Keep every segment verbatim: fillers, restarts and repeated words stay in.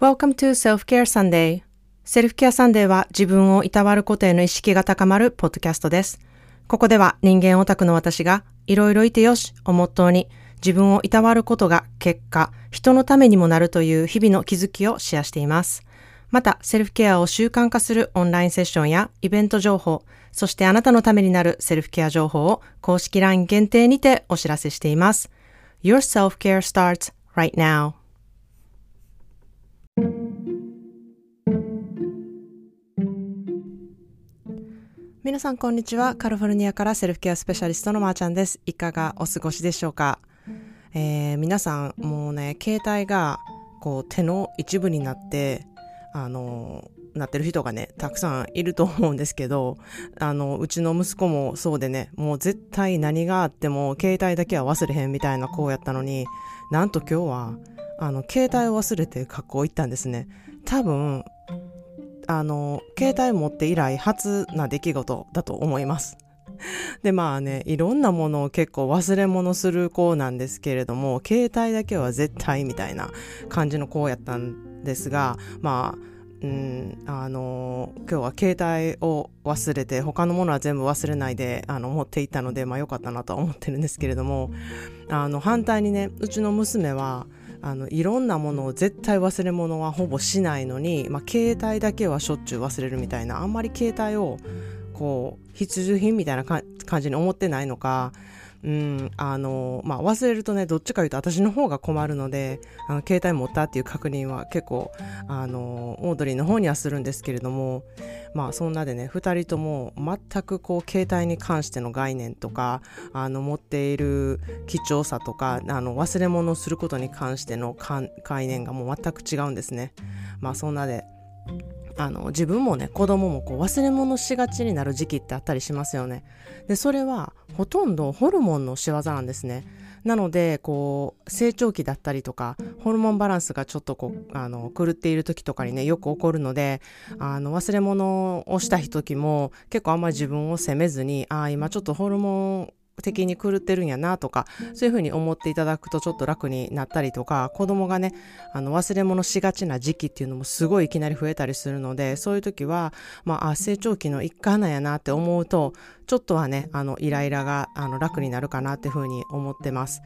Welcome to Self-Care Sunday。 Self-Care Sunday は自分をいたわることへの意識が高まるポッドキャストです。ここでは人間オタクの私がいろいろいてよしをモットーに自分をいたわることが結果、人のためにもなるという日々の気づきをシェアしています。また、セルフケアを習慣化するオンラインセッションやイベント情報、そしてあなたのためになるセルフケア情報を公式 ライン 限定にてお知らせしています。Your self-care starts right now.皆さんこんにちは。カリフォルニアからセルフケアスペシャリストのまーちゃんです。いかがお過ごしでしょうか、えー、皆さんもうね、携帯がこう手の一部になってあのなってる人がねたくさんいると思うんですけど、あのうちの息子もそうでね、もう絶対何があっても携帯だけは忘れへんみたいな子やったのに、なんと今日はあの携帯を忘れて学校行ったんですね。多分あの携帯持って以来初な出来事だと思いますでまあね、いろんなものを結構忘れ物する子なんですけれども、携帯だけは絶対みたいな感じの子やったんですが、まあうん、あの今日は携帯を忘れて他のものは全部忘れないであの持っていったので、まあ、良かったなとは思ってるんですけれども、あの反対にね、うちの娘はあのいろんなものを絶対忘れ物はほぼしないのに、まあ、携帯だけはしょっちゅう忘れるみたいな、あんまり携帯をこう必需品みたいな感じに思ってないのか、うんあのまあ、忘れるとね、どっちかいうと私の方が困るので、あの携帯持ったっていう確認は結構あのオードリーの方にはするんですけれども、まあそんなでね、ふたりとも全くこう携帯に関しての概念とか、あの持っている貴重さとか、あの忘れ物をすることに関しての概念がもう全く違うんですね。まあそんなであの自分もね、子供もこう忘れ物しがちになる時期ってあったりしますよね。でそれはほとんどホルモンの仕業なんですね。なのでこう成長期だったりとか、ホルモンバランスがちょっとこうあの狂っている時とかにね、よく起こるので、あの忘れ物をした時も結構あんまり自分を責めずに、ああ今ちょっとホルモン的に狂ってるんやなとか、そういう風に思っていただくとちょっと楽になったりとか、子供がねあの忘れ物しがちな時期っていうのもすごいいきなり増えたりするので、そういう時は、まあ、成長期の一環なんやなって思うとちょっとはね、あのイライラがあの楽になるかなっていう風に思ってます。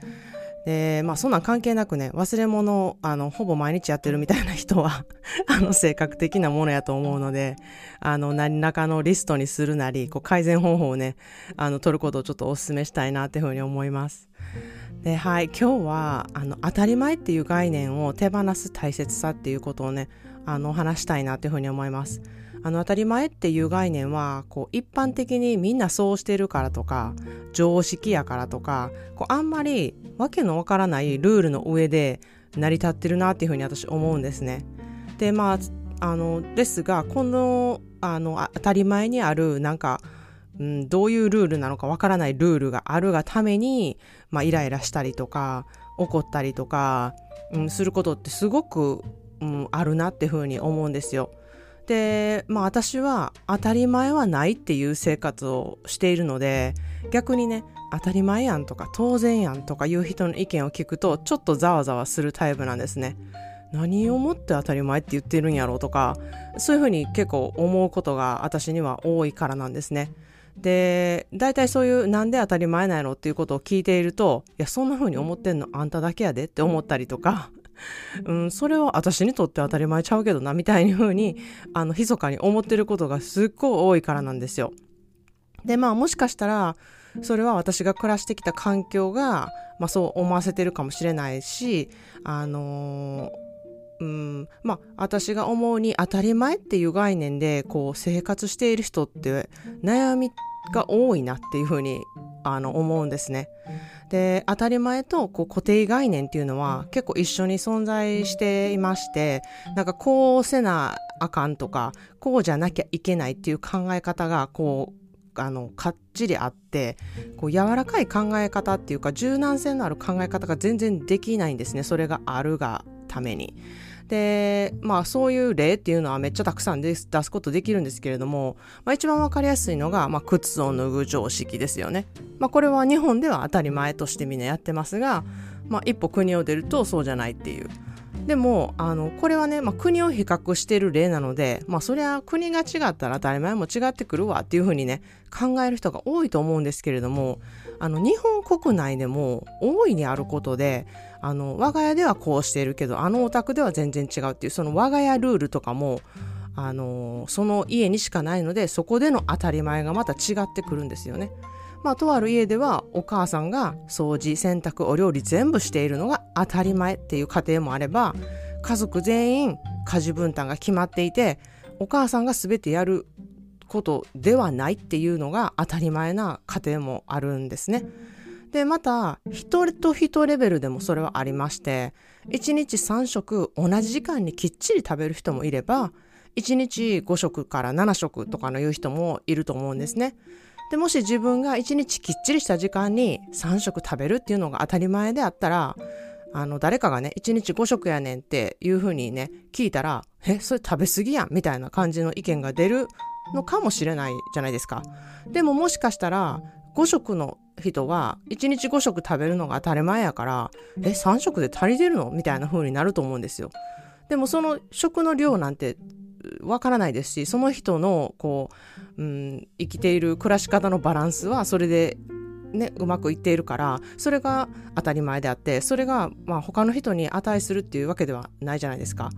でまあそんなん関係なくね、忘れ物をあのほぼ毎日やってるみたいな人はあの性格的なものやと思うので、あの何らかのリストにするなりこう改善方法をねあの取ることをちょっとお勧めしたいなっていうふうに思います。ではい、今日はあの当たり前っていう概念を手放す大切さっていうことをねあの話したいなっていうふうに思います。あの当たり前っていう概念はこう一般的にみんなそうしてるからとか、常識やからとか、こうあんまりわけのわからないルールの上で成り立ってるなっていうふうに私思うんですね。でまああのですが、このあの当たり前にあるなんか、うん、どういうルールなのかわからないルールがあるがために、まあ、イライラしたりとか怒ったりとか、うん、することってすごく、うん、あるなっていうふうに思うんですよ。でまあ、私は当たり前はないっていう生活をしているので、逆にね当たり前やんとか当然やんとかいう人の意見を聞くとちょっとざわざわするタイプなんですね。何をもって当たり前って言ってるんやろうとか、そういうふうに結構思うことが私には多いからなんですね。で大体そういうなんで当たり前なのっていうことを聞いていると、いやそんなふうに思ってんのあんただけやでって思ったりとかうん、それは私にとって当たり前ちゃうけどなみたいな風にあの密かに思ってることがすっごい多いからなんですよ。でまあもしかしたらそれは私が暮らしてきた環境が、まあ、そう思わせてるかもしれないし、あのーうん、まあ私が思うに当たり前っていう概念でこう生活している人って悩みが多いなっていう風にあの思うんですね。で当たり前とこう固定概念っていうのは結構一緒に存在していまして、なんかこうせなあかんとかこうじゃなきゃいけないっていう考え方がこうあのかっちりあって、こう柔らかい考え方っていうか柔軟性のある考え方が全然できないんですね、それがあるがために。でまあそういう例っていうのはめっちゃたくさんです出すことできるんですけれども、まあ、一番わかりやすいのが、まあ、靴を脱ぐ常識ですよね。まあ、これは日本では当たり前としてみんなやってますが、まあ、一歩国を出るとそうじゃないっていう。でもあのこれはね、まあ、国を比較してる例なので、まあ、そりゃ国が違ったら当たり前も違ってくるわっていうふうにね考える人が多いと思うんですけれども、あの日本国内でも大いにあることで、あの我が家ではこうしているけどあのお宅では全然違うっていう、その我が家ルールとかもあのその家にしかないので、そこでの当たり前がまた違ってくるんですよね。まあ、とある家ではお母さんが掃除、洗濯、お料理全部しているのが当たり前っていう家庭もあれば、家族全員家事分担が決まっていてお母さんが全てやることではないっていうのが当たり前な家庭もあるんですね。でまた人と人レベルでもそれはありまして、いちにちさんしょく同じ時間にきっちり食べる人もいれば、いちにちごしょくからななしょくとかのいう人もいると思うんですね。でもし自分がいちにちきっちりした時間にさんしょく食べるっていうのが当たり前であったら、あの誰かがねいちにちごしょくやねんっていうふうにね聞いたら、えそれ食べ過ぎやんみたいな感じの意見が出るのかもしれないじゃないですか。でももしかしたらごしょくの人はいちにちごしょく食べるのが当たり前やから、えさんしょくで足りてるのみたいな風になると思うんですよ。でもその食の量なんてわからないですし、その人のこう、うん、生きている暮らし方のバランスはそれで、ね、うまくいっているから、それが当たり前であって、それがまあ他の人に値するっていうわけではないじゃないですか。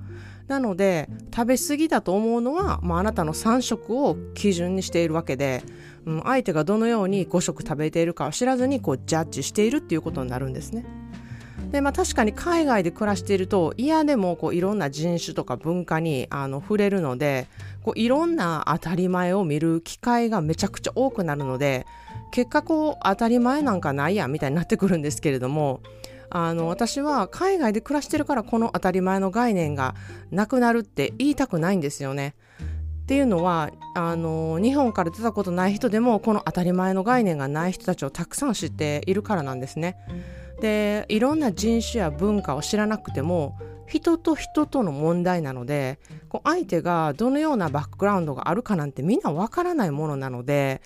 なので食べ過ぎだと思うのは、まあ、あなたのさんしょくを基準にしているわけで、うん、相手がどのようにごしょく食べているかを知らずにこうジャッジしているっていうことになるんですね。でまあ、確かに海外で暮らしていると嫌でもこういろんな人種とか文化にあの触れるので、こういろんな当たり前を見る機会がめちゃくちゃ多くなるので、結果こう当たり前なんかないやみたいになってくるんですけれども、あの私は海外で暮らしてるからこの当たり前の概念がなくなるって言いたくないんですよね。っていうのはあの日本から出たことない人でもこの当たり前の概念がない人たちをたくさん知っているからなんですね。でいろんな人種や文化を知らなくても人と人との問題なので、こう相手がどのようなバックグラウンドがあるかなんてみんなわからないものなので、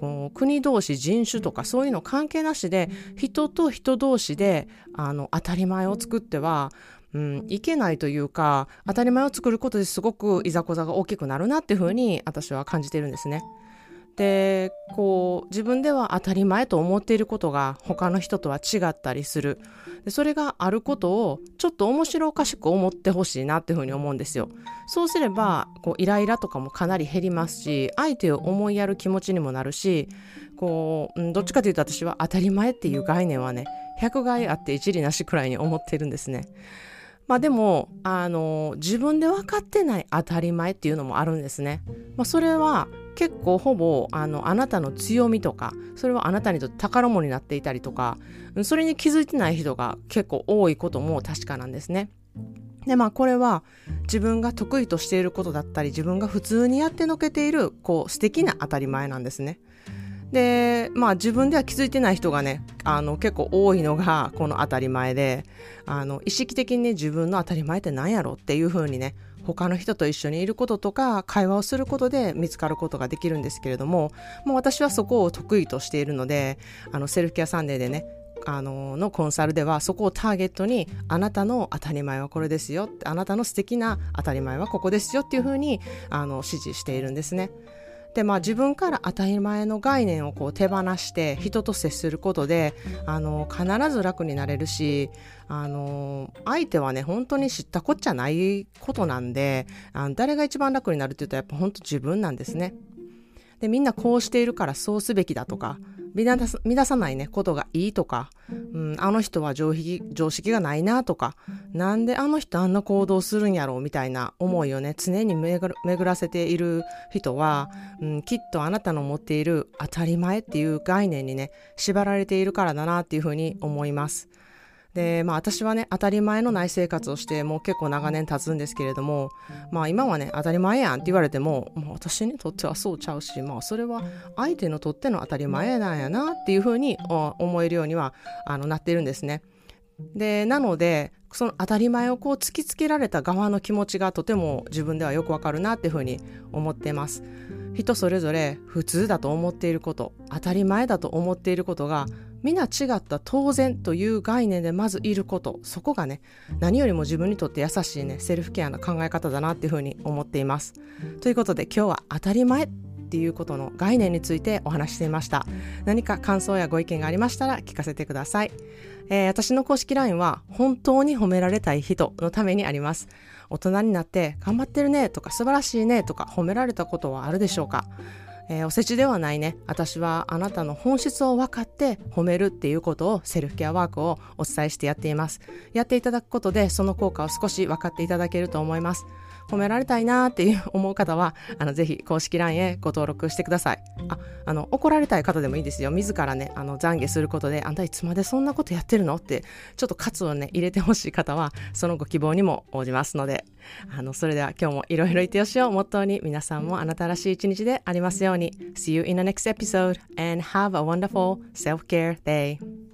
こう国同士、人種とかそういうの関係なしで人と人同士であの当たり前を作っては、うん、いけないというか、当たり前を作ることですごくいざこざが大きくなるなっていうふうに私は感じてるんですね。でこう自分では当たり前と思っていることが他の人とは違ったりする。でそれがあることをちょっと面白おかしく思ってほしいなっていうふうに思うんですよ。そうすればこうイライラとかもかなり減りますし、相手を思いやる気持ちにもなるし、こうどっちかというと私は当たり前っていう概念はねひゃく害あって一理なしくらいに思ってるんですね。まあ、でもあの自分で分かってない当たり前っていうのもあるんですね。まあ、それは結構ほぼ あの、あなたの強みとか、それはあなたにとって宝物になっていたりとか、それに気づいてない人が結構多いことも確かなんですね。でまあこれは自分が得意としていることだったり、自分が普通にやってのけているこう素敵な当たり前なんですね。でまあ自分では気づいてない人がねあの結構多いのがこの当たり前で、あの意識的にね自分の当たり前って何やろっていう風にね他の人と一緒にいることとか会話をすることで見つかることができるんですけれども、もう私はそこを得意としているので、あのセルフケアサンデーでねあののコンサルではそこをターゲットに、あなたの当たり前はこれですよ、あなたの素敵な当たり前はここですよっていう風にあの指示しているんですね。でまあ、自分から当たり前の概念をこう手放して人と接することであの必ず楽になれるし、あの相手はね本当に知ったこっちゃないことなんで、あの誰が一番楽になるって言うとやっぱ本当自分なんですね。でみんなこうしているからそうすべきだとか、乱さ、乱さない、ね、ことがいいとか、うん、あの人は常識、常識がないなとか、なんであの人あんな行動するんやろうみたいな思いをね常に巡らせている人は、うん、きっとあなたの持っている当たり前っていう概念にね縛られているからだなっていうふうに思います。でまあ、私はね当たり前のない生活をしてもう結構長年経つんですけれども、まあ、今はね当たり前やんって言われても、まあ、私にとってはそうちゃうし、まあ、それは相手のとっての当たり前なんやなっていうふうに思えるようにはあのなってるんですね。でなのでその当たり前をこう突きつけられた側の気持ちがとても自分ではよくわかるなっていうふうに思ってます。人それぞれ普通だと思っていること、当たり前だと思っていることが皆違った当然という概念でまずいること、そこがね何よりも自分にとって優しいねセルフケアの考え方だなっていうふうに思っています。ということで今日は当たり前っていうことの概念についてお話していました。何か感想やご意見がありましたら聞かせてください。えー、私の公式 ライン は本当に褒められたい人のためにあります。大人になって頑張ってるねとか素晴らしいねとか褒められたことはあるでしょうか。えー、お世辞ではないね、私はあなたの本質を分かって褒めるっていうことをセルフケアワークをお伝えしてやっています。やっていただくことでその効果を少し分かっていただけると思います。褒められたいなーっていう思う方はあのぜひ公式 ライン へご登録してください。あ、あの怒られたい方でもいいですよ。自らねあの懺悔することで、あんたいつまでそんなことやってるのってちょっと喝をね入れてほしい方はそのご希望にも応じますので、あのそれでは今日もいろいろいてよしをモットーに皆さんもあなたらしい一日でありますように。See you in the next episode and have a wonderful self-care day.